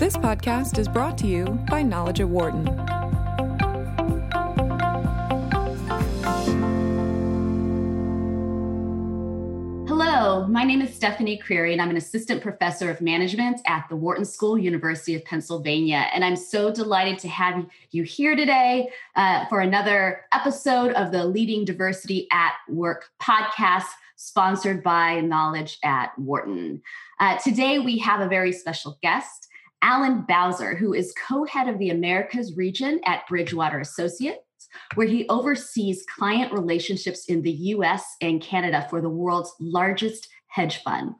This podcast is brought to you by Knowledge at Wharton. Hello, my name is Stephanie Creary, and I'm an assistant professor of management at the Wharton School, University of Pennsylvania. And I'm so delighted to have you here today for another episode of the Leading Diversity at Work podcast, sponsored by Knowledge at Wharton. Today, we have a very special guest, Alan Bowser, who is co-head of the Americas region at Bridgewater Associates, where he oversees client relationships in the US and Canada for the world's largest hedge fund.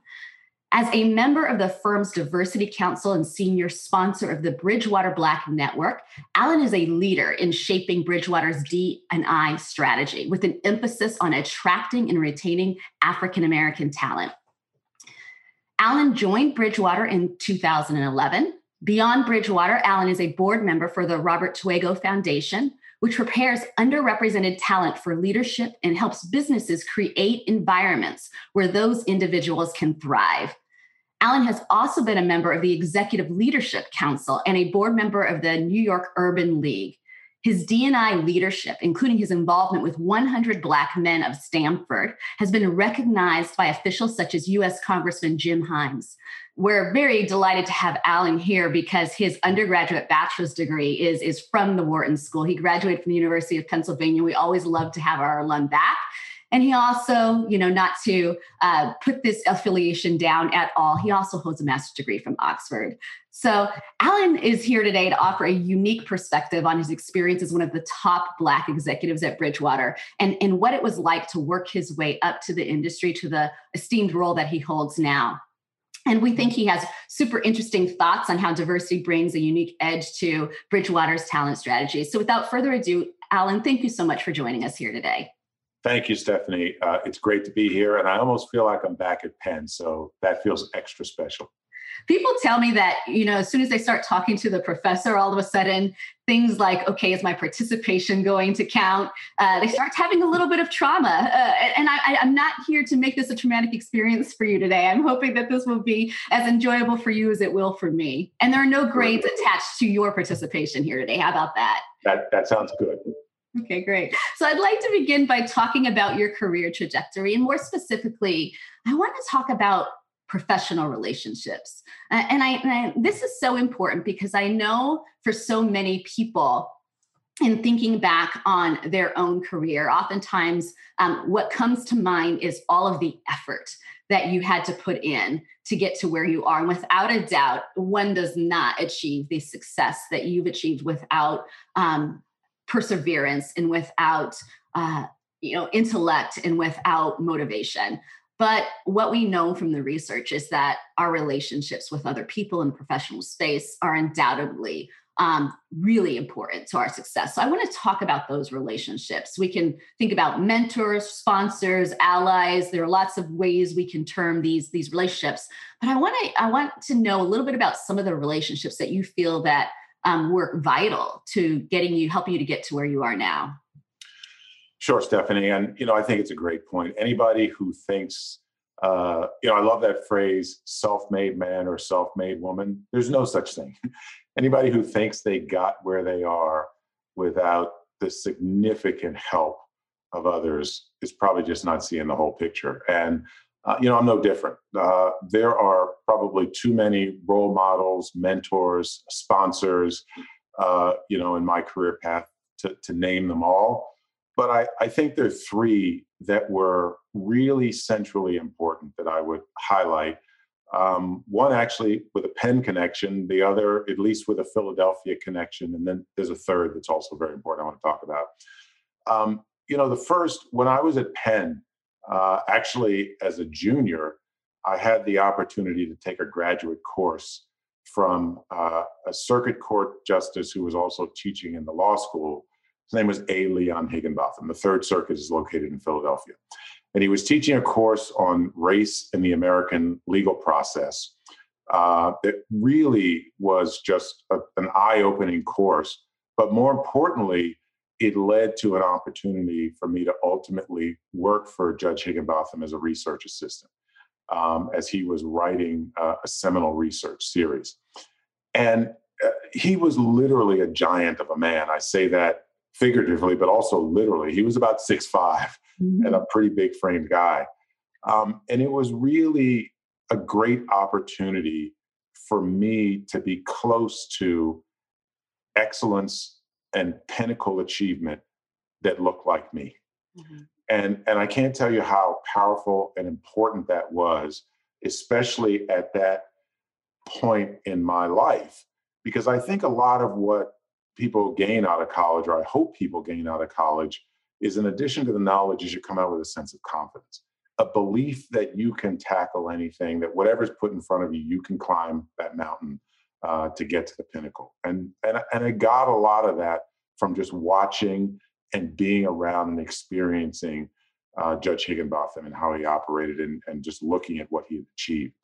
As a member of the firm's Diversity Council and senior sponsor of the Bridgewater Black Network, Alan is a leader in shaping Bridgewater's D&I strategy with an emphasis on attracting and retaining African-American talent. Alan joined Bridgewater in 2011. Beyond Bridgewater, Alan is a board member for the Robert Toigo Foundation, which prepares underrepresented talent for leadership and helps businesses create environments where those individuals can thrive. Alan has also been a member of the Executive Leadership Council and a board member of the New York Urban League. His D&I leadership, including his involvement with 100 Black Men of Stamford, has been recognized by officials such as U.S. Congressman Jim Himes. We're very delighted to have Alan here because his undergraduate bachelor's degree is from the Wharton School. He graduated from the University of Pennsylvania. We always love to have our alum back. And he also, not to put this affiliation down at all, he also holds a master's degree from Oxford. So Alan is here today to offer a unique perspective on his experience as one of the top Black executives at Bridgewater and what it was like to work his way up to the industry, to the esteemed role that he holds now. And we think he has super interesting thoughts on how diversity brings a unique edge to Bridgewater's talent strategy. So without further ado, Alan, thank you so much for joining us here today. Thank you, Stephanie. It's great to be here. And I almost feel like I'm back at Penn. So that feels extra special. People tell me that, as soon as they start talking to the professor, all of a sudden, things like, okay, is my participation going to count? They start having a little bit of trauma. And I'm not here to make this a traumatic experience for you today. I'm hoping that this will be as enjoyable for you as it will for me. And there are no grades attached to your participation here today. How about that? That sounds good. Okay, great. So I'd like to begin by talking about your career trajectory. And more specifically, I want to talk about professional relationships. And this is so important because I know for so many people in thinking back on their own career, oftentimes what comes to mind is all of the effort that you had to put in to get to where you are. And without a doubt, one does not achieve the success that you've achieved without perseverance and without, intellect and without motivation. But what we know from the research is that our relationships with other people in the professional space are undoubtedly really important to our success. So I want to talk about those relationships. We can think about mentors, sponsors, allies. There are lots of ways we can term these relationships. But I want to know a little bit about some of the relationships that you feel that work vital to helping you to get to where you are now. Sure, Stephanie. And, I think it's a great point. Anybody who thinks, I love that phrase, self-made man or self-made woman. There's no such thing. Anybody who thinks they got where they are without the significant help of others is probably just not seeing the whole picture. And, I'm no different. There are probably too many role models, mentors, sponsors, in my career path to name them all. But I think there are three that were really centrally important that I would highlight. One actually with a Penn connection, the other at least with a Philadelphia connection, and then there's a third that's also very important I want to talk about. The first, when I was at Penn, actually as a junior, I had the opportunity to take a graduate course from a circuit court justice who was also teaching in the law school. His name was A. Leon Higginbotham. The Third Circuit is located in Philadelphia. And he was teaching a course on race in the American legal process that really was just an eye-opening course. But more importantly, it led to an opportunity for me to ultimately work for Judge Higginbotham as a research assistant as he was writing a seminal research series. And he was literally a giant of a man. I say that figuratively, but also literally. He was about 6'5", mm-hmm. and a pretty big framed guy. And it was really a great opportunity for me to be close to excellence and pinnacle achievement that looked like me. Mm-hmm. And I can't tell you how powerful and important that was, especially at that point in my life, because I think a lot of what people gain out of college, or I hope people gain out of college, is in addition to the knowledge, you should come out with a sense of confidence, a belief that you can tackle anything, that whatever's put in front of you, you can climb that mountain to get to the pinnacle. And I got a lot of that from just watching and being around and experiencing Judge Higginbotham and how he operated, and just looking at what he had achieved.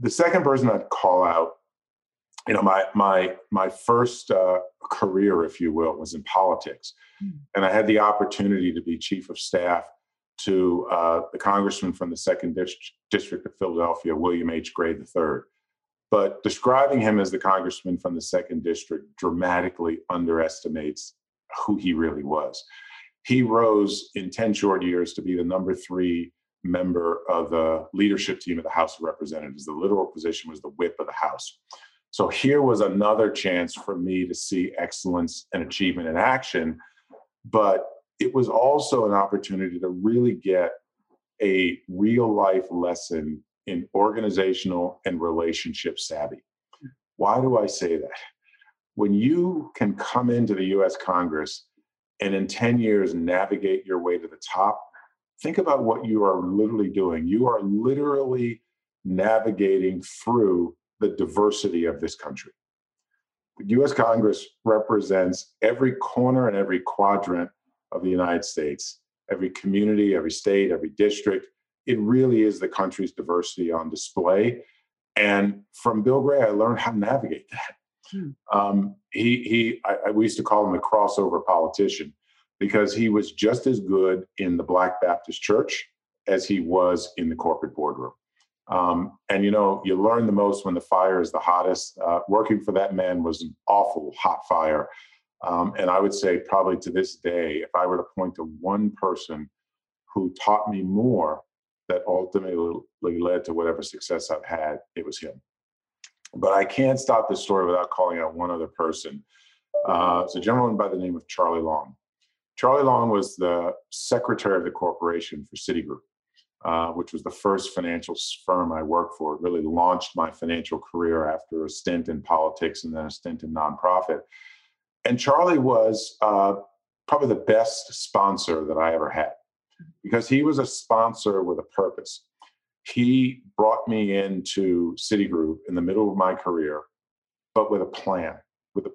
The second person I'd call out, you know, my first career, if you will, was in politics. Mm-hmm. And I had the opportunity to be chief of staff to the congressman from the 2nd District of Philadelphia, William H. Gray III. But describing him as the congressman from the 2nd District dramatically underestimates who he really was. He rose in 10 short years to be the number 3 member of the leadership team of the House of Representatives. The literal position was the whip of the House. So here was another chance for me to see excellence and achievement in action, but it was also an opportunity to really get a real life lesson in organizational and relationship savvy. Why do I say that? When you can come into the US Congress and in 10 years navigate your way to the top, think about what you are literally doing. You are literally navigating through the diversity of this country. The US Congress represents every corner and every quadrant of the United States, every community, every state, every district. It really is the country's diversity on display. And from Bill Gray, I learned how to navigate that. We used to call him the crossover politician, because he was just as good in the Black Baptist Church as he was in the corporate boardroom. And you know, you learn the most when the fire is the hottest. Working for that man was an awful hot fire. And I would say probably to this day, if I were to point to one person who taught me more that ultimately led to whatever success I've had, it was him. But I can't stop this story without calling out one other person. It's a gentleman by the name of Charlie Long. Charlie Long was the secretary of the corporation for Citigroup, which was the first financial firm I worked for. It really launched my financial career after a stint in politics and then a stint in nonprofit. And Charlie was probably the best sponsor that I ever had, because he was a sponsor with a purpose. He brought me into Citigroup in the middle of my career, but with a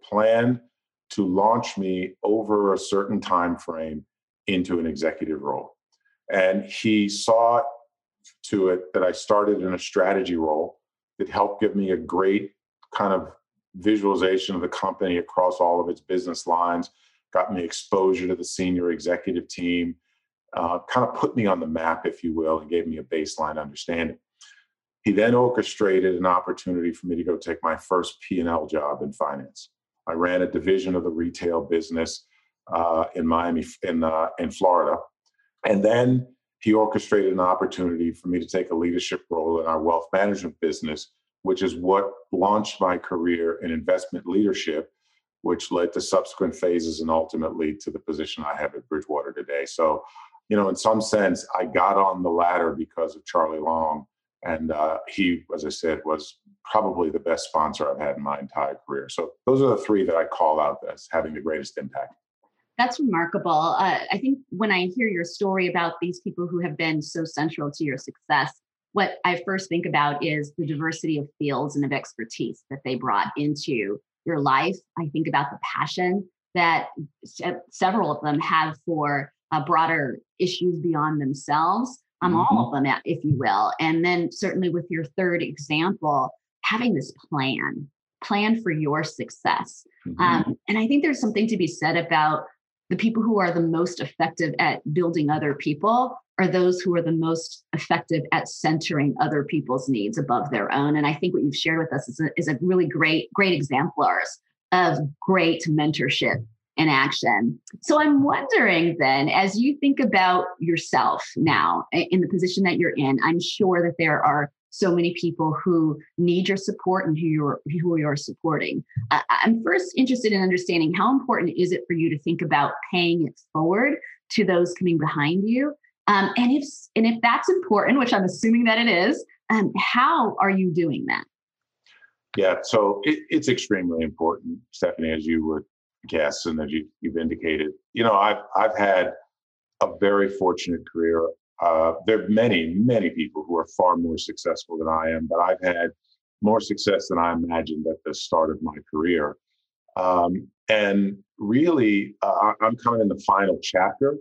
plan to launch me over a certain time frame into an executive role. And he saw to it that I started in a strategy role that helped give me a great kind of visualization of the company across all of its business lines, got me exposure to the senior executive team, kind of put me on the map, if you will, and gave me a baseline understanding. He then orchestrated an opportunity for me to go take my first P&L job in finance. I ran a division of the retail business in Miami, in Florida. And then he orchestrated an opportunity for me to take a leadership role in our wealth management business, which is what launched my career in investment leadership, which led to subsequent phases and ultimately to the position I have at Bridgewater today. So, you know, in some sense, I got on the ladder because of Charlie Long. And he, as I said, was probably the best sponsor I've had in my entire career. So those are the three that I call out as having the greatest impact. That's remarkable. I think when I hear your story about these people who have been so central to your success, what I first think about is the diversity of fields and of expertise that they brought into your life. I think about the passion that several of them have for broader issues beyond themselves, mm-hmm. all of them, if you will. And then certainly with your third example, having this plan for your success. Mm-hmm. And I think there's something to be said about the people who are the most effective at building other people are those who are the most effective at centering other people's needs above their own. And I think what you've shared with us is a really great exemplars of great mentorship in action. So I'm wondering then, as you think about yourself now in the position that you're in, I'm sure that there are so many people who need your support and who you're supporting. I'm first interested in understanding how important is it for you to think about paying it forward to those coming behind you? And if that's important, which I'm assuming that it is, how are you doing that? Yeah, so it's extremely important, Stephanie, as you would guess and as you've indicated. You know, I've had a very fortunate career. There are many, many people who are far more successful than I am, but I've had more success than I imagined at the start of my career. And really, I'm kind of in the final chapter.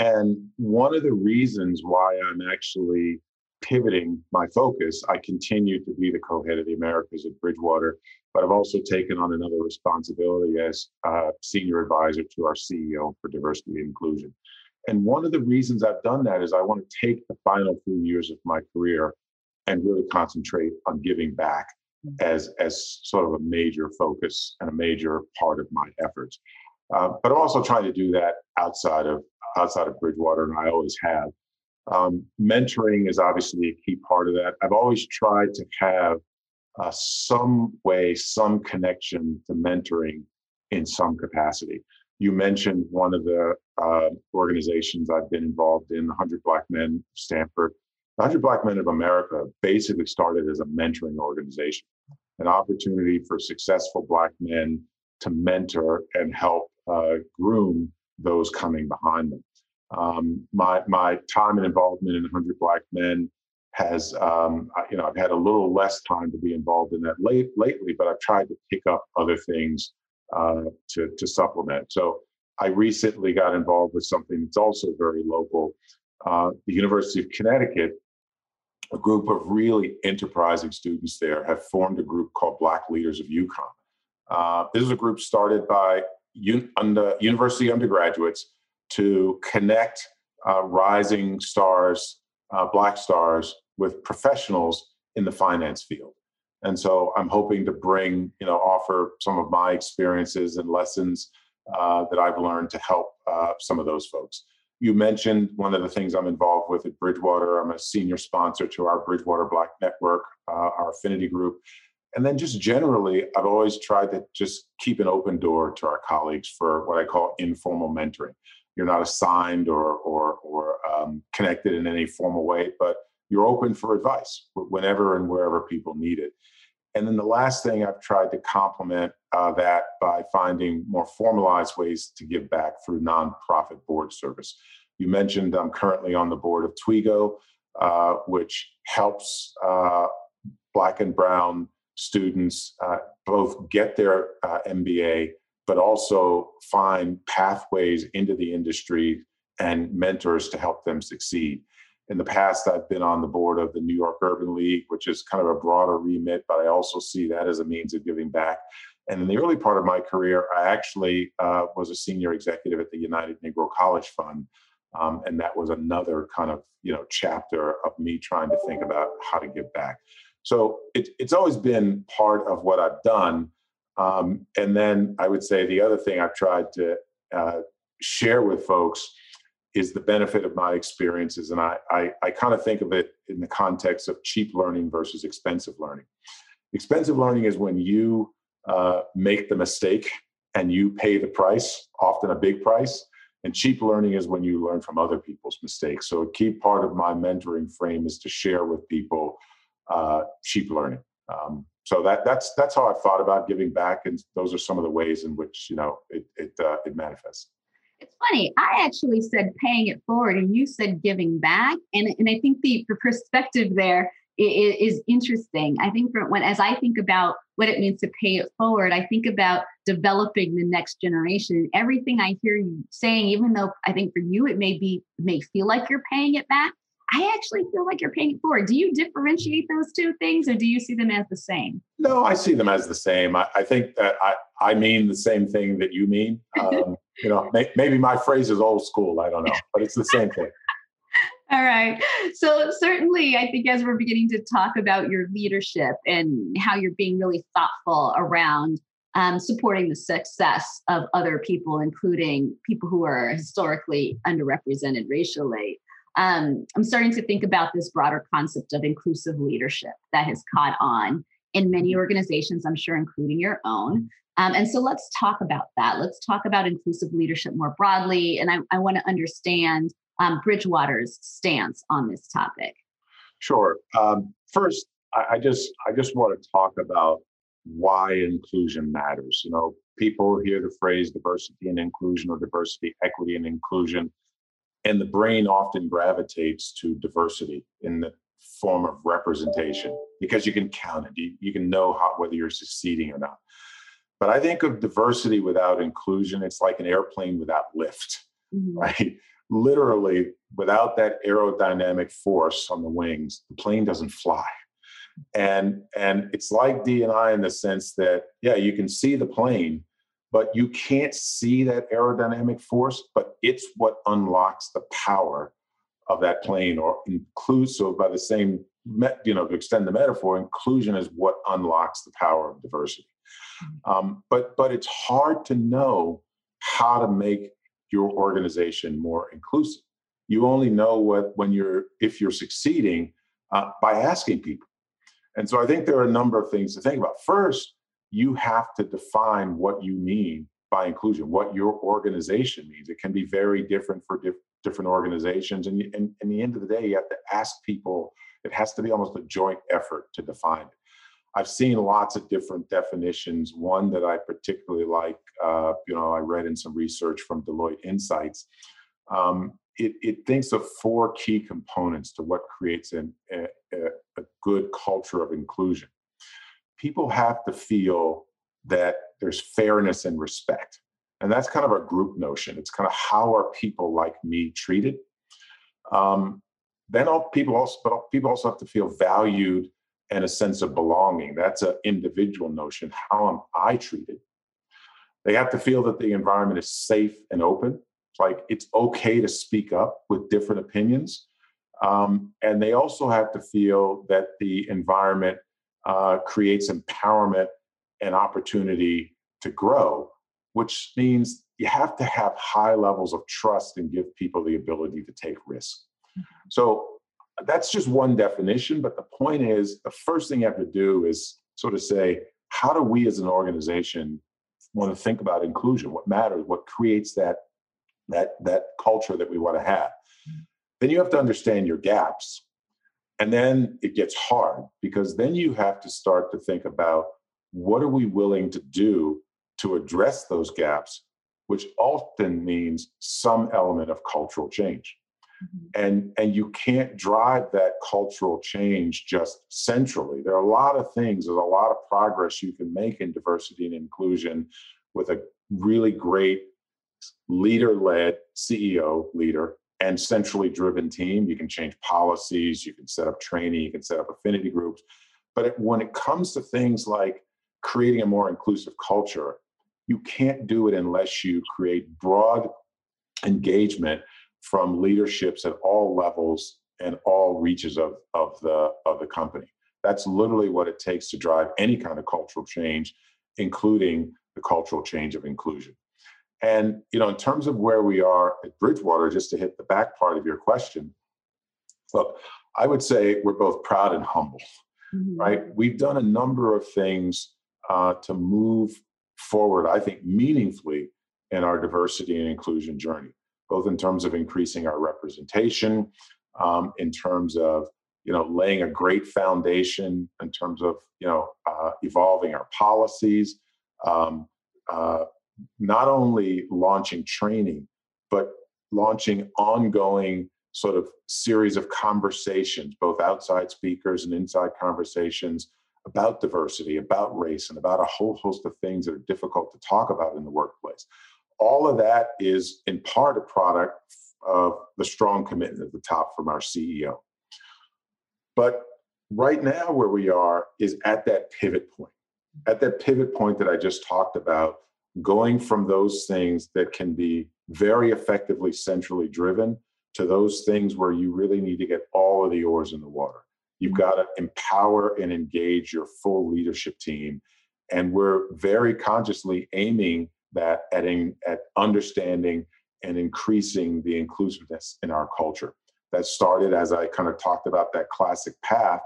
And one of the reasons why I'm actually pivoting my focus, I continue to be the co-head of the Americas at Bridgewater, but I've also taken on another responsibility as senior advisor to our CEO for diversity and inclusion. And one of the reasons I've done that is I want to take the final few years of my career and really concentrate on giving back as sort of a major focus and a major part of my efforts. But I'm also trying to do that outside of Bridgewater, and I always have. Mentoring is obviously a key part of that. I've always tried to have some way, some connection to mentoring in some capacity. You mentioned one of the organizations I've been involved in, 100 Black Men of Stamford. 100 Black Men of America basically started as a mentoring organization, an opportunity for successful Black men to mentor and help groom those coming behind them. My time and involvement in 100 Black Men has, I've had a little less time to be involved in that lately, but I've tried to pick up other things to supplement. So I recently got involved with something that's also very local. The University of Connecticut, a group of really enterprising students there have formed a group called Black Leaders of UConn. This is a group started by university undergraduates to connect rising stars, Black stars, with professionals in the finance field. And so I'm hoping to bring, offer some of my experiences and lessons that I've learned to help some of those folks. You mentioned one of the things I'm involved with at Bridgewater. I'm a senior sponsor to our Bridgewater Black Network, our affinity group. And then just generally, I've always tried to just keep an open door to our colleagues for what I call informal mentoring. You're not assigned or connected in any formal way, but you're open for advice whenever and wherever people need it. And then the last thing I've tried to complement that by finding more formalized ways to give back through nonprofit board service. You mentioned I'm currently on the board of Toigo, which helps Black and Brown students both get their MBA, but also find pathways into the industry and mentors to help them succeed. In the past, I've been on the board of the New York Urban League, which is kind of a broader remit, but I also see that as a means of giving back. And in the early part of my career, I actually was a senior executive at the United Negro College Fund. And that was another kind of, chapter of me trying to think about how to give back. So it's always been part of what I've done. And then I would say the other thing I've tried to share with folks is the benefit of my experiences. And I kind of think of it in the context of cheap learning versus expensive learning. Expensive learning is when you make the mistake and you pay the price, often a big price. And cheap learning is when you learn from other people's mistakes. So a key part of my mentoring frame is to share with people cheap learning. So that's how I've thought about giving back. And those are some of the ways in which, it manifests. It's funny. I actually said paying it forward and you said giving back. And I think the perspective there is interesting. I think as I think about what it means to pay it forward, I think about developing the next generation. Everything I hear you saying, even though I think for you, it may feel like you're paying it back, I actually feel like you're paying it forward. Do you differentiate those two things or do you see them as the same? No, I see them as the same. I think that I mean the same thing that you mean. You know, maybe my phrase is old school. I don't know, but it's the same thing. All right. So certainly, I think as we're beginning to talk about your leadership and how you're being really thoughtful around supporting the success of other people, including people who are historically underrepresented racially, I'm starting to think about this broader concept of inclusive leadership that has caught on in many organizations, I'm sure, including your own. And so let's talk about that. Let's talk about inclusive leadership more broadly. And I want to understand Bridgewater's stance on this topic. Sure. First, I just want to talk about why inclusion matters. You know, people hear the phrase diversity and inclusion or diversity, equity, and inclusion, and the brain often gravitates to diversity in the form of representation because you can count it. You can know whether you're succeeding or not. But I think of diversity without inclusion, it's like an airplane without lift, right? Literally, without that aerodynamic force on the wings, the plane doesn't fly. And it's like D&I in the sense that, yeah, you can see the plane, but you can't see that aerodynamic force, but it's what unlocks the power of that plane or includes. So by the same, to extend the metaphor, inclusion is what unlocks the power of diversity. But it's hard to know how to make your organization more inclusive. You only know if you're succeeding by asking people. And so I think there are a number of things to think about. First, you have to define what you mean by inclusion, what your organization means. It can be very different for different organizations. And in the end of the day, you have to ask people. It has to be almost a joint effort to define it. I've seen lots of different definitions. One that I particularly like, I read in some research from Deloitte Insights. It thinks of four key components to what creates a good culture of inclusion. People have to feel that there's fairness and respect. And that's kind of a group notion. It's kind of how are people like me treated? People also have to feel valued and a sense of belonging. That's an individual notion. How am I treated? They have to feel that the environment is safe and open. It's like it's okay to speak up with different opinions. And they also have to feel that the environment creates empowerment and opportunity to grow, which means you have to have high levels of trust and give people the ability to take risk. So that's just one definition, but the point is, the first thing you have to do is sort of say, how do we as an organization want to think about inclusion? What matters? What creates that culture that we want to have? Then you have to understand your gaps. And then it gets hard, because then you have to start to think about what are we willing to do to address those gaps, which often means some element of cultural change. And you can't drive that cultural change just centrally. There are a lot of things, there's a lot of progress you can make in diversity and inclusion with a really great leader-led CEO leader and centrally driven team. You can change policies, you can set up training, you can set up affinity groups. But when it comes to things like creating a more inclusive culture, you can't do it unless you create broad engagement from leaderships at all levels and all reaches of the company. That's literally what it takes to drive any kind of cultural change, including the cultural change of inclusion. And in terms of where we are at Bridgewater, just to hit the back part of your question, look, I would say we're both proud and humble, right? We've done a number of things to move forward, I think, meaningfully in our diversity and inclusion journey, both in terms of increasing our representation, in terms of laying a great foundation, in terms of evolving our policies, not only launching training, but launching ongoing sort of series of conversations, both outside speakers and inside conversations about diversity, about race, and about a whole host of things that are difficult to talk about in the workplace. All of that is in part a product of the strong commitment at the top from our CEO. But right now where we are is at that pivot point that I just talked about going from those things that can be very effectively centrally driven to those things where you really need to get all of the oars in the water. You've got to empower and engage your full leadership team. And we're very consciously aiming that at understanding and increasing the inclusiveness in our culture. That started, as I kind of talked about, that classic path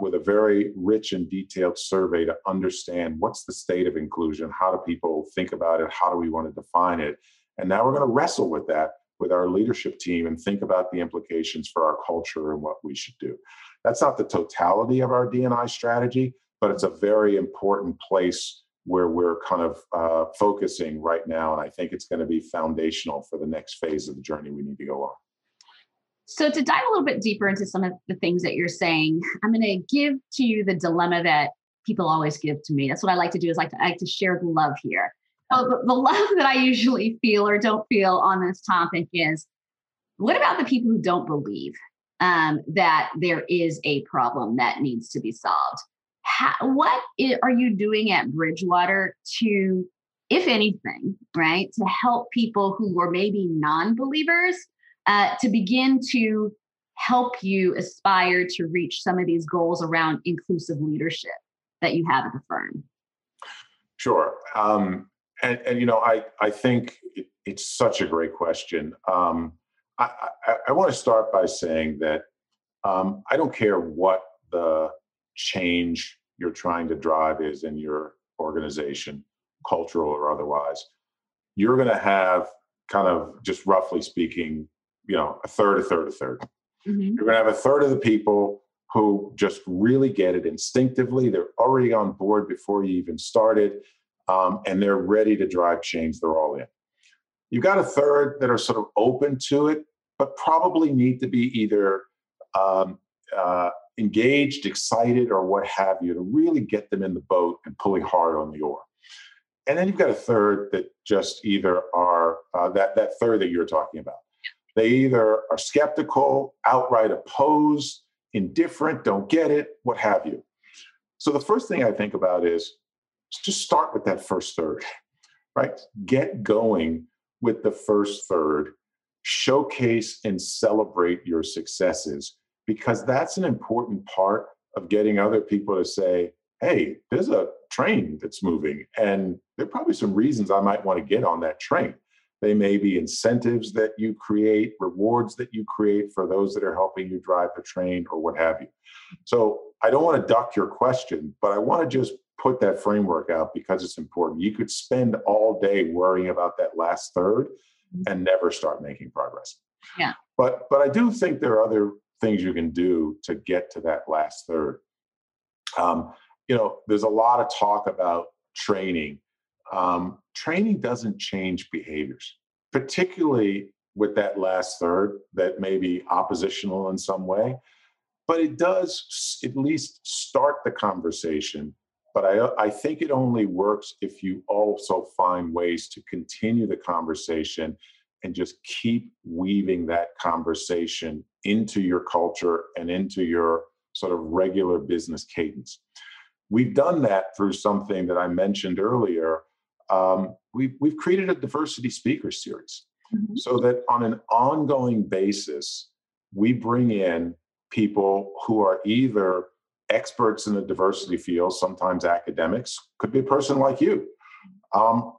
with a very rich and detailed survey to understand what's the state of inclusion, how do people think about it, how do we want to define it? And now we're going to wrestle with that with our leadership team and think about the implications for our culture and what we should do. That's not the totality of our D&I strategy, but it's a very important place where we're kind of focusing right now. And I think it's going to be foundational for the next phase of the journey we need to go on. So to dive a little bit deeper into some of the things that you're saying, I'm going to give to you the dilemma that people always give to me. That's what I like to do, is I like to share the love here. Oh, the love that I usually feel or don't feel on this topic is, what about the people who don't believe that there is a problem that needs to be solved? What are you doing at Bridgewater to, if anything, right, to help people who are maybe non-believers to begin to help you aspire to reach some of these goals around inclusive leadership that you have at the firm? Sure. And you know, I think it's such a great question. I want to start by saying that I don't care what the change you're trying to drive is in your organization, cultural or otherwise. You're going to have kind of, just roughly speaking, you know, a third, a third, a third. Mm-hmm. You're going to have a third of the people who just really get it instinctively. They're already on board before you even started. And they're ready to drive change. They're all in. You've got a third that are sort of open to it, but probably need to be either engaged, excited, or what have you, to really get them in the boat and pulling hard on the oar. And then you've got a third that just either are, that third that you're talking about. They either are skeptical, outright opposed, indifferent, don't get it, what have you. So the first thing I think about is, just start with that first third, right? Get going with the first third, showcase and celebrate your successes, because that's an important part of getting other people to say, hey, there's a train that's moving, and there are probably some reasons I might want to get on that train. They may be incentives that you create, rewards that you create for those that are helping you drive the train or what have you. So I don't want to duck your question, but I want to just put that framework out because it's important. You could spend all day worrying about that last third and never start making progress. Yeah. But I do think there are other things you can do to get to that last third. You know, there's a lot of talk about training. Training doesn't change behaviors, particularly with that last third that may be oppositional in some way, but it does at least start the conversation. But I think it only works if you also find ways to continue the conversation and just keep weaving that conversation into your culture and into your sort of regular business cadence. We've done that through something that I mentioned earlier. We've created a diversity speaker series so that on an ongoing basis, we bring in people who are either experts in the diversity field, sometimes academics, could be a person like you,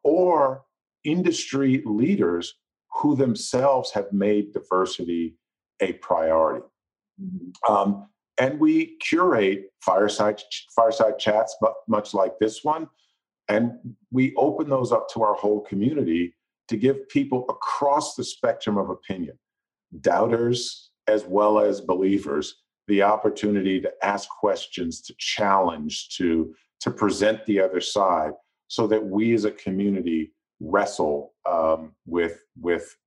or industry leaders who themselves have made diversity a priority. And we curate fireside chats, much like this one, and we open those up to our whole community to give people across the spectrum of opinion, doubters as well as believers, the opportunity to ask questions, to challenge, to present the other side, so that we as a community wrestle with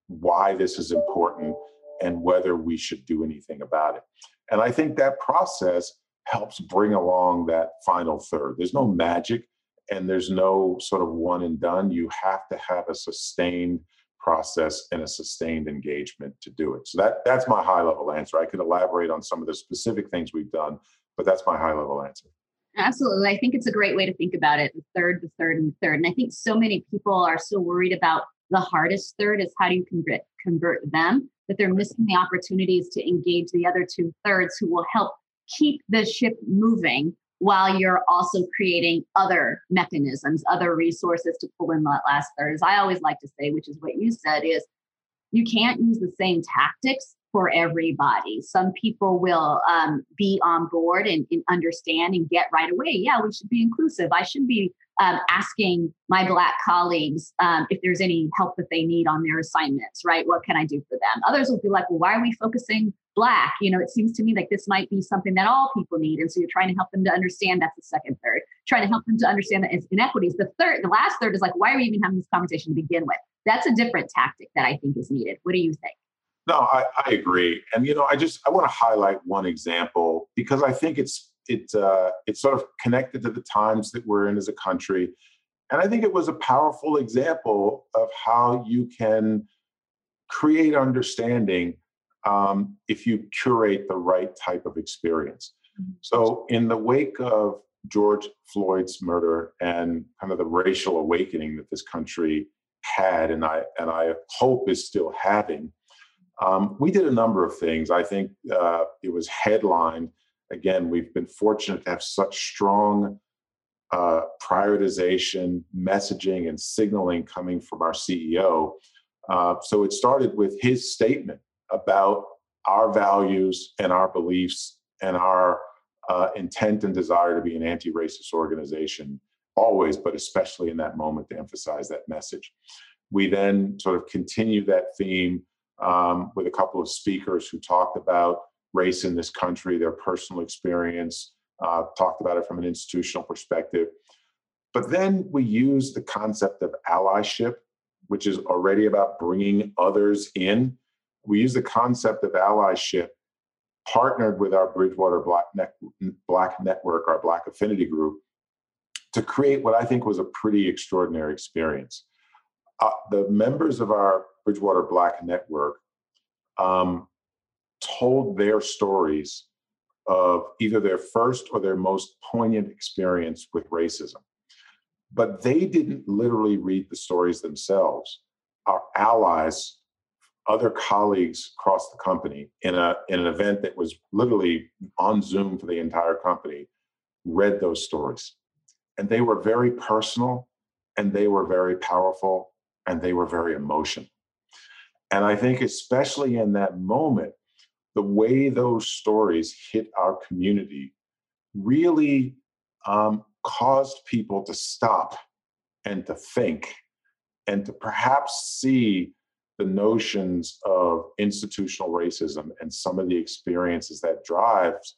why this is important and whether we should do anything about it. And I think that process helps bring along that final third. There's no magic and there's no sort of one and done. You have to have a sustained process and a sustained engagement to do it. So that's my high level answer. I could elaborate on some of the specific things we've done, but that's my high level answer. Absolutely. I think it's a great way to think about it. The third. And I think so many people are so worried about the hardest third is how do you convert them, that they're missing the opportunities to engage the other two thirds who will help keep the ship moving while you're also creating other mechanisms, other resources to pull in that last third. As I always like to say, which is what you said, is you can't use the same tactics for everybody. Some people will be on board and understand and get right away. Yeah, we should be inclusive. I should be asking my Black colleagues if there's any help that they need on their assignments, right? What can I do for them? Others will be like, well, why are we focusing Black? You know, it seems to me like this might be something that all people need. And so you're trying to help them to understand that's the second third, trying to help them to understand the inequities. The last third is like, why are we even having this conversation to begin with? That's a different tactic that I think is needed. What do you think? No, I agree. And, you know, I want to highlight one example because I think it's sort of connected to the times that we're in as a country. And I think it was a powerful example of how you can create understanding if you curate the right type of experience. So in the wake of George Floyd's murder and kind of the racial awakening that this country had, and I hope is still having, we did a number of things. I think it was headlined. Again, we've been fortunate to have such strong prioritization, messaging, and signaling coming from our CEO. So it started with his statement about our values and our beliefs and our intent and desire to be an anti-racist organization, always, but especially in that moment to emphasize that message. We then sort of continued that theme with a couple of speakers who talked about race in this country, their personal experience, talked about it from an institutional perspective. But then we used the concept of allyship, which is already about bringing others in. We used the concept of allyship, partnered with our Bridgewater Black Network, our Black Affinity Group, to create what I think was a pretty extraordinary experience. The members of our Bridgewater Black Network told their stories of either their first or their most poignant experience with racism. But they didn't literally read the stories themselves. Our allies, other colleagues across the company, in an event that was literally on Zoom for the entire company, read those stories. And they were very personal, and they were very powerful, and they were very emotional. And I think especially in that moment, the way those stories hit our community really caused people to stop and to think and to perhaps see the notions of institutional racism and some of the experiences that drives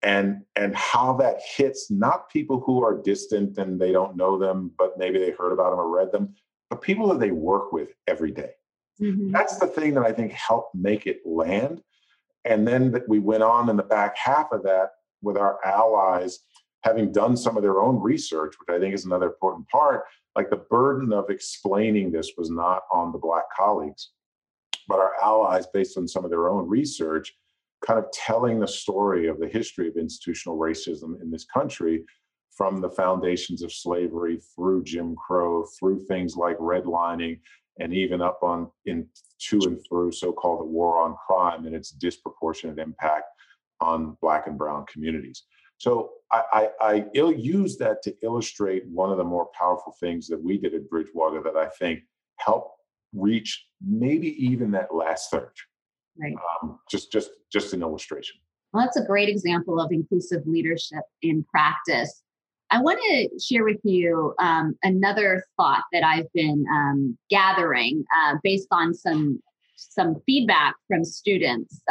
and how that hits not people who are distant and they don't know them, but maybe they heard about them or read them, but people that they work with every day. Mm-hmm. That's the thing that I think helped make it land. And then we went on in the back half of that with our allies having done some of their own research, which I think is another important part. Like the burden of explaining this was not on the Black colleagues, but our allies, based on some of their own research, kind of telling the story of the history of institutional racism in this country from the foundations of slavery through Jim Crow, through things like redlining, and even up on to and through so-called the war on crime and its disproportionate impact on Black and brown communities. So I use that to illustrate one of the more powerful things that we did at Bridgewater that I think helped reach maybe even that last third. Right. Just an illustration. Well, that's a great example of inclusive leadership in practice. I want to share with you another thought that I've been gathering based on some feedback from students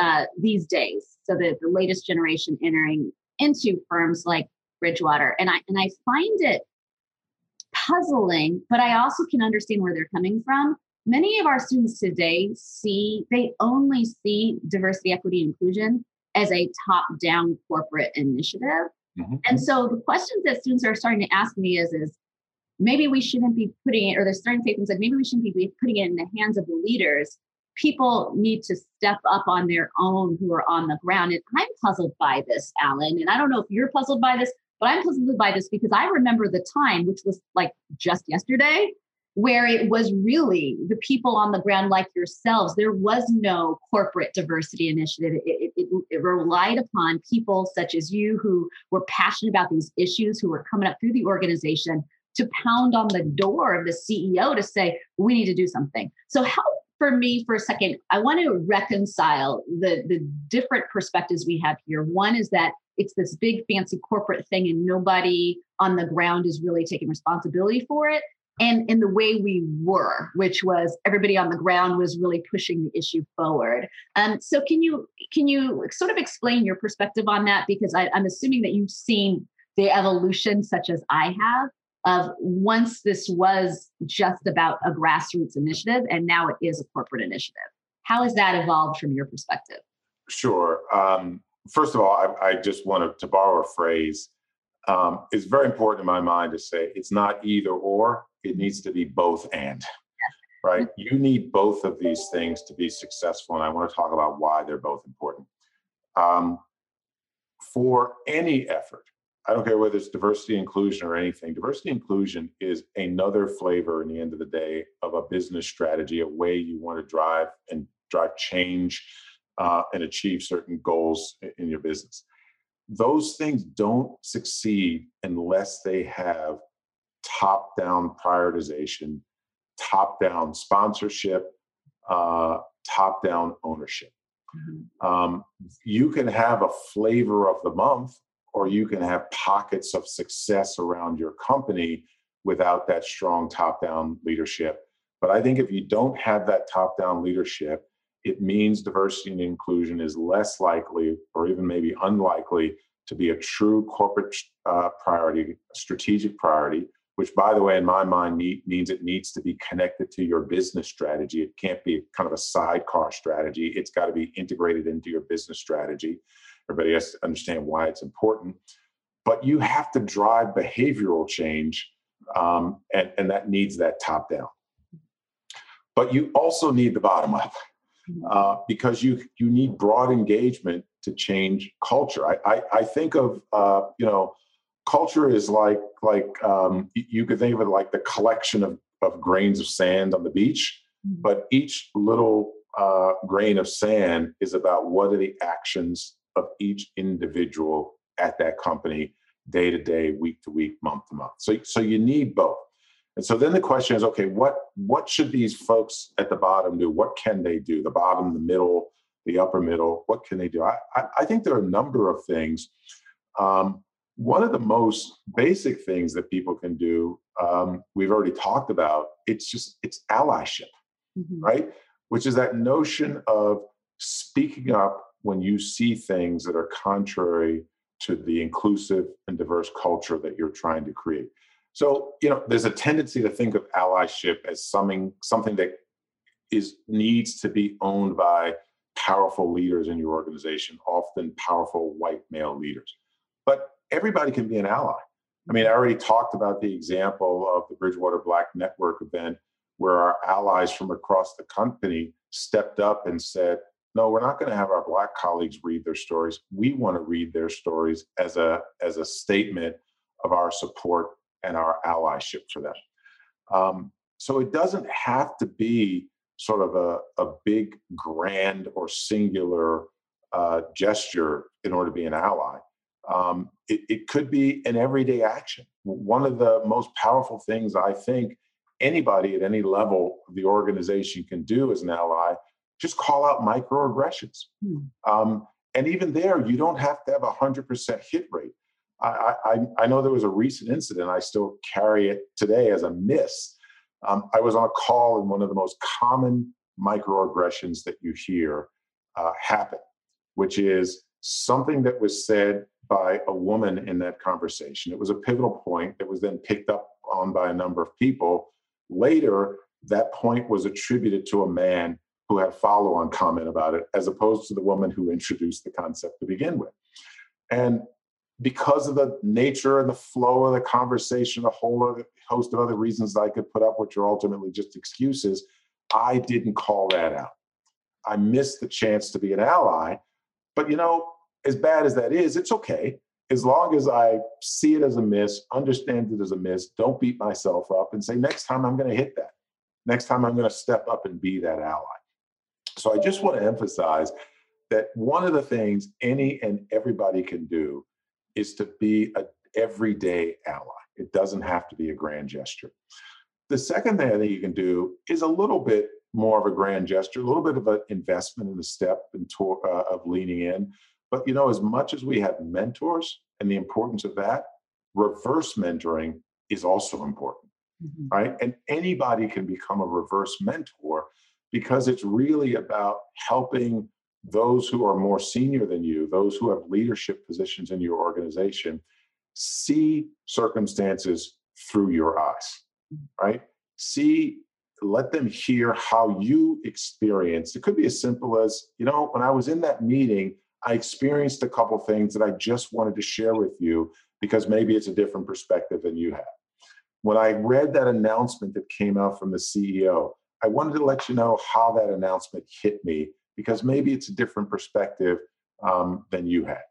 these days. So the latest generation entering into firms like Bridgewater, and I find it puzzling, but I also can understand where they're coming from. Many of our students today only see diversity, equity, inclusion as a top-down corporate initiative. Mm-hmm. And so the questions that students are starting to ask me is maybe we shouldn't be putting it, or they're starting to say things like, maybe we shouldn't be putting it in the hands of the leaders. People need to step up on their own who are on the ground. And I'm puzzled by this, Alan. And I don't know if you're puzzled by this, But I'm puzzled by this because I remember the time, which was like just yesterday, where it was really the people on the ground like yourselves. There was no corporate diversity initiative. It relied upon people such as you who were passionate about these issues, who were coming up through the organization to pound on the door of the CEO to say, we need to do something. So help for me for a second. I want to reconcile the different perspectives we have here. One is that it's this big fancy corporate thing and nobody on the ground is really taking responsibility for it. And in the way we were, which was everybody on the ground was really pushing the issue forward. So can you sort of explain your perspective on that? Because I'm assuming that you've seen the evolution such as I have of once this was just about a grassroots initiative and now it is a corporate initiative. How has that evolved from your perspective? Sure. First of all, I just wanted to borrow a phrase. It's very important in my mind to say it's not either or, it needs to be both and, right? You need both of these things to be successful. And I want to talk about why they're both important. For any effort, I don't care whether it's diversity, inclusion, or anything, diversity inclusion is another flavor in the end of the day of a business strategy, a way you want to drive change and achieve certain goals in your business. Those things don't succeed unless they have top-down prioritization, top-down sponsorship, top-down ownership. Mm-hmm. You can have a flavor of the month, or you can have pockets of success around your company without that strong top-down leadership. But I think if you don't have that top-down leadership, it means diversity and inclusion is less likely or even maybe unlikely to be a true corporate priority, strategic priority, which, by the way, in my mind, means it needs to be connected to your business strategy. It can't be kind of a sidecar strategy. It's got to be integrated into your business strategy. Everybody has to understand why it's important. But you have to drive behavioral change, and that needs that top down. But you also need the bottom up. Because you need broad engagement to change culture. I think of culture is like you could think of it like the collection of grains of sand on the beach, but each little grain of sand is about what are the actions of each individual at that company day to day, week to week, month to month. So you need both. And so then the question is, okay, what should these folks at the bottom do? What can they do? The bottom, the middle, the upper middle, what can they do? I think there are a number of things. One of the most basic things that people can do, we've already talked about, it's allyship, mm-hmm. right? Which is that notion of speaking up when you see things that are contrary to the inclusive and diverse culture that you're trying to create. So, there's a tendency to think of allyship as something that needs to be owned by powerful leaders in your organization, often powerful white male leaders. But everybody can be an ally. I mean, I already talked about the example of the Bridgewater Black Network event where our allies from across the company stepped up and said, no, we're not going to have our Black colleagues read their stories. We want to read their stories as a statement of our support and our allyship for them. So it doesn't have to be sort of a big, grand, or singular gesture in order to be an ally. It could be an everyday action. One of the most powerful things I think anybody at any level of the organization can do as an ally, just call out microaggressions. And even there, you don't have to have a 100% hit rate. I know there was a recent incident. I still carry it today as a miss. I was on a call, and one of the most common microaggressions that you hear happen, which is something that was said by a woman in that conversation. It was a pivotal point that was then picked up on by a number of people. Later, that point was attributed to a man who had follow-on comment about it, as opposed to the woman who introduced the concept to begin with. And because of the nature and the flow of the conversation, a whole host of other reasons I could put up, which are ultimately just excuses, I didn't call that out. I missed the chance to be an ally. But as bad as that is, it's okay. as long as I see it as a miss, understand it as a miss, don't beat myself up and say, next time I'm going to hit that. Next time I'm going to step up and be that ally. So I just want to emphasize that one of the things any and everybody can do is to be an everyday ally. It doesn't have to be a grand gesture. The second thing I think you can do is a little bit more of a grand gesture, a little bit of an investment in the step and of leaning in. But, you know, as much as we have mentors and the importance of that, reverse mentoring is also important, right? And anybody can become a reverse mentor because it's really about helping those who are more senior than you, those who have leadership positions in your organization, see circumstances through your eyes, right? Let them hear how you experienced. It could be as simple as, you know, when I was in that meeting, I experienced a couple of things that I just wanted to share with you because maybe it's a different perspective than you have. When I read that announcement that came out from the CEO, I wanted to let you know how that announcement hit me because maybe it's a different perspective than you had.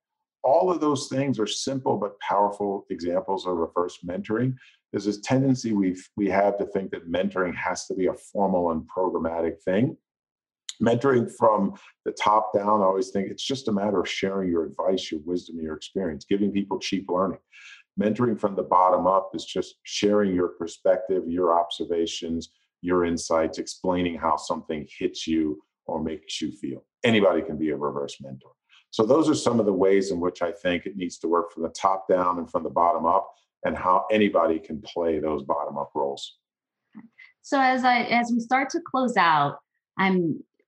All of those things are simple but powerful examples of reverse mentoring. There's this tendency we have to think that mentoring has to be a formal and programmatic thing. Mentoring from the top down, I always think it's just a matter of sharing your advice, your wisdom, your experience, giving people cheap learning. Mentoring from the bottom up is just sharing your perspective, your observations, your insights, explaining how something hits you or makes you feel. Anybody can be a reverse mentor. So those are some of the ways in which I think it needs to work from the top down and from the bottom up, and how anybody can play those bottom up roles. So as we start to close out,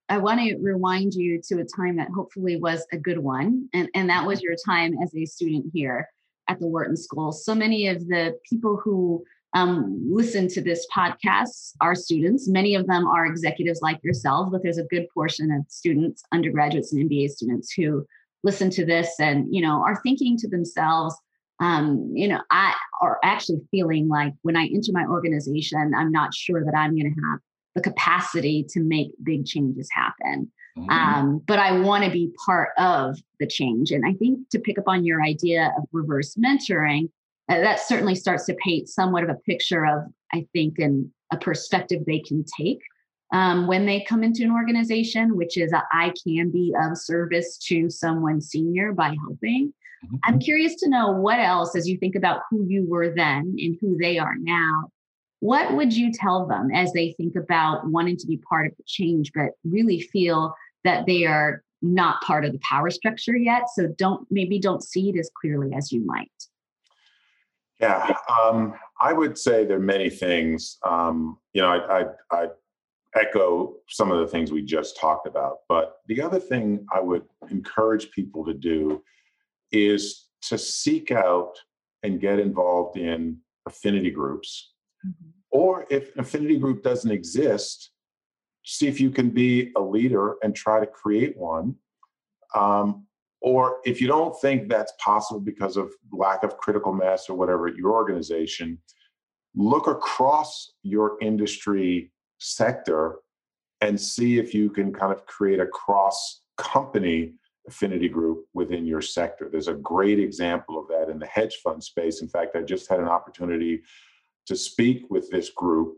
I want to rewind you to a time that hopefully was a good one. And that was your time as a student here at the Wharton School. So many of the people who listen to this podcast are students. Many of them are executives like yourselves, but there's a good portion of students, undergraduates and MBA students who listen to this and, you know, are thinking to themselves, I are actually feeling like when I enter my organization, I'm not sure that I'm going to have the capacity to make big changes happen. Mm-hmm. But I want to be part of the change. And I think to pick up on your idea of reverse mentoring, that certainly starts to paint somewhat of a picture of, I think, and a perspective they can take when they come into an organization, which is I can be of service to someone senior by helping. I'm curious to know what else, as you think about who you were then and who they are now, what would you tell them as they think about wanting to be part of the change, but really feel that they are not part of the power structure yet? So don't see it as clearly as you might. Yeah, I would say there are many things. I echo some of the things we just talked about. But the other thing I would encourage people to do is to seek out and get involved in affinity groups. Mm-hmm. Or if an affinity group doesn't exist, see if you can be a leader and try to create one. Or if you don't think that's possible because of lack of critical mass or whatever at your organization, look across your industry sector and see if you can kind of create a cross-company affinity group within your sector. There's a great example of that in the hedge fund space. In fact, I just had an opportunity to speak with this group.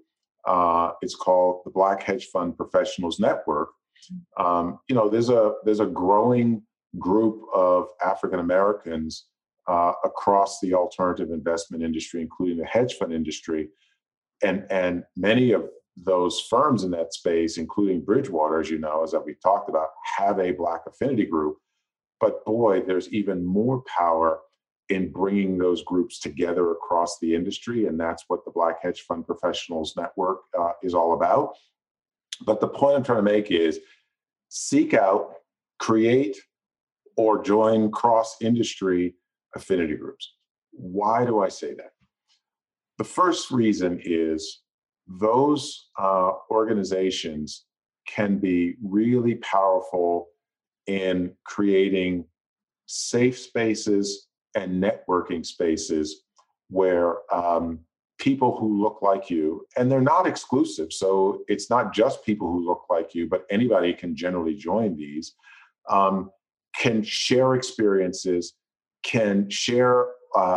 It's called the Black Hedge Fund Professionals Network. There's a growing group of African Americans across the alternative investment industry, including the hedge fund industry, and many of those firms in that space, including Bridgewater, as you know, as that we talked about, have a Black affinity group. But boy, there's even more power in bringing those groups together across the industry. And that's what the Black Hedge Fund Professionals Network is all about. But the point I'm trying to make is seek out, create, or join cross-industry affinity groups. Why do I say that? The first reason is those organizations can be really powerful in creating safe spaces and networking spaces where people who look like you, and they're not exclusive, so it's not just people who look like you, but anybody can generally join these, can share experiences, can share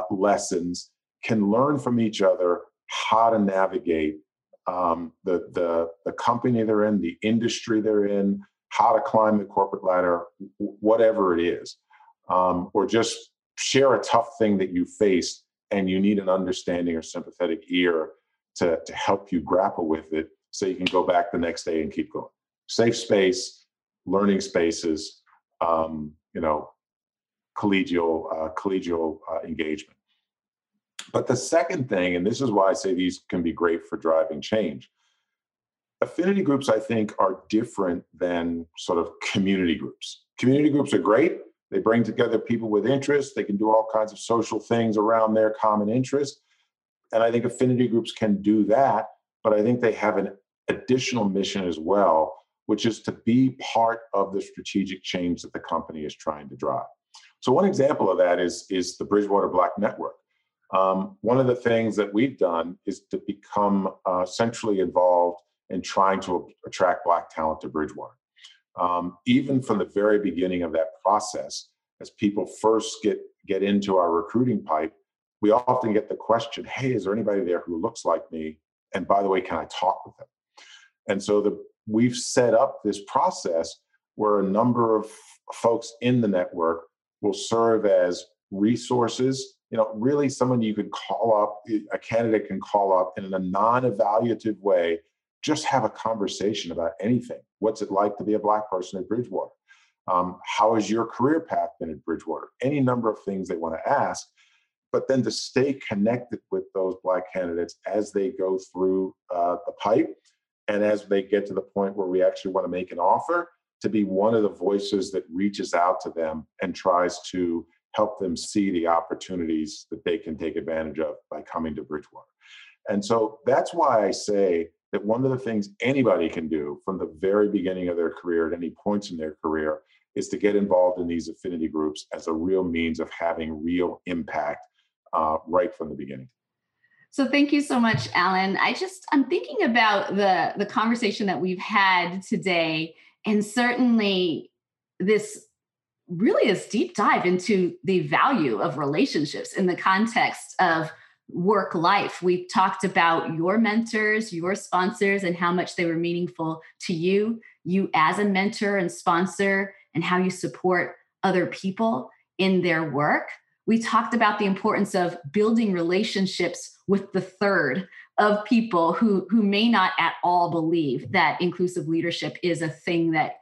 lessons, can learn from each other how to navigate the company they're in, the industry they're in, how to climb the corporate ladder, whatever it is, or just share a tough thing that you faced and you need an understanding or sympathetic ear to help you grapple with it so you can go back the next day and keep going. Safe space, learning spaces, collegial engagement. But the second thing, and this is why I say these can be great for driving change, affinity groups, I think, are different than sort of community groups. Community groups are great. They bring together people with interests. They can do all kinds of social things around their common interest. And I think affinity groups can do that, but I think they have an additional mission as well, which is to be part of the strategic change that the company is trying to drive. So one example of that is the Bridgewater Black Network. One of the things that we've done is to become centrally involved in trying to attract Black talent to Bridgewater. Even from the very beginning of that process, as people first get into our recruiting pipe, we often get the question, hey, is there anybody there who looks like me? And by the way, can I talk with them? And so we've set up this process where a number of folks in the network will serve as resources, really someone you could call up, a candidate can call up in a non-evaluative way, just have a conversation about anything. What's it like to be a Black person at Bridgewater? How has your career path been at Bridgewater? Any number of things they want to ask, but then to stay connected with those Black candidates as they go through the pipe and as they get to the point where we actually want to make an offer, to be one of the voices that reaches out to them and tries to help them see the opportunities that they can take advantage of by coming to Bridgewater. And so that's why I say that one of the things anybody can do from the very beginning of their career, at any points in their career, is to get involved in these affinity groups as a real means of having real impact right from the beginning. So thank you so much, Alan. I'm thinking about the conversation that we've had today, and certainly this deep dive into the value of relationships in the context of work life. We've talked about your mentors, your sponsors, and how much they were meaningful to you, you as a mentor and sponsor, and how you support other people in their work. We talked about the importance of building relationships with the third of people who may not at all believe that inclusive leadership is a thing that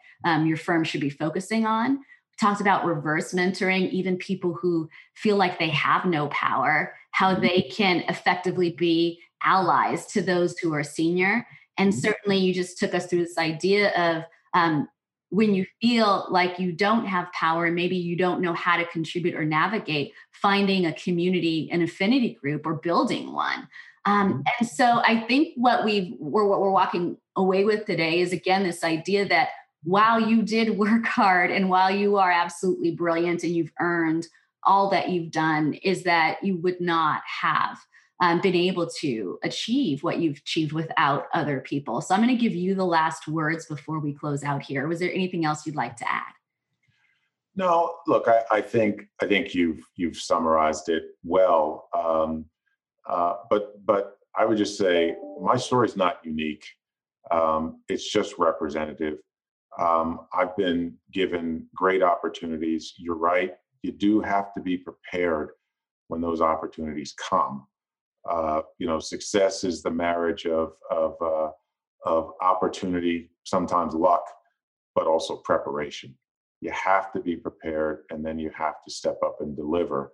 your firm should be focusing on. Talked about reverse mentoring, even people who feel like they have no power, how they can effectively be allies to those who are senior. And certainly you just took us through this idea of when you feel like you don't have power, maybe you don't know how to contribute or navigate, finding a community, an affinity group, or building one. And so I think what we're walking away with today is, again, this idea that while you did work hard and while you are absolutely brilliant and you've earned all that you've done, is that you would not have been able to achieve what you've achieved without other people. So I'm going to give you the last words before we close out here. Was there anything else you'd like to add? No, look, I think you've summarized it well. But I would just say my story is not unique. It's just representative. I've been given great opportunities. You're right. You do have to be prepared when those opportunities come. Success is the marriage of opportunity, sometimes luck, but also preparation. You have to be prepared, and then you have to step up and deliver.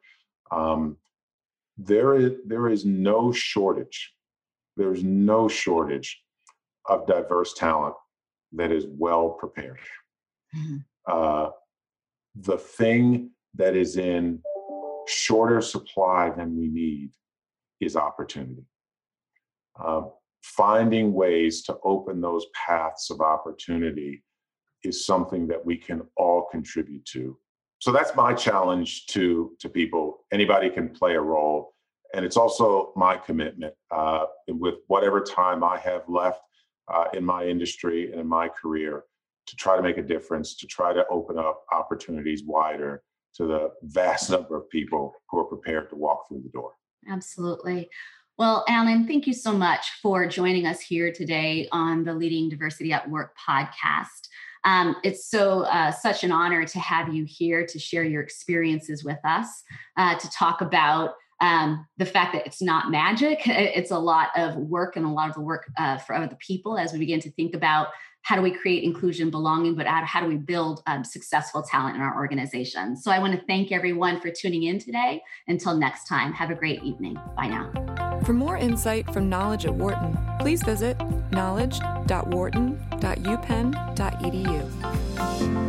There is no shortage. There's no shortage of diverse talent that is well prepared. Mm-hmm. The thing that is in shorter supply than we need is opportunity. Finding ways to open those paths of opportunity is something that we can all contribute to. So that's my challenge to people. Anybody can play a role. And it's also my commitment with whatever time I have left in my industry and in my career, to try to make a difference, to try to open up opportunities wider to the vast number of people who are prepared to walk through the door. Absolutely. Well, Alan, thank you so much for joining us here today on the Leading Diversity at Work podcast. It's such an honor to have you here to share your experiences with us, to talk about the fact that it's not magic. It's a lot of work and a lot of the work for other people as we begin to think about how do we create inclusion, belonging, but how do we build successful talent in our organization. So I want to thank everyone for tuning in today. Until next time, have a great evening. Bye now. For more insight from Knowledge at Wharton, please visit knowledge.wharton.upenn.edu.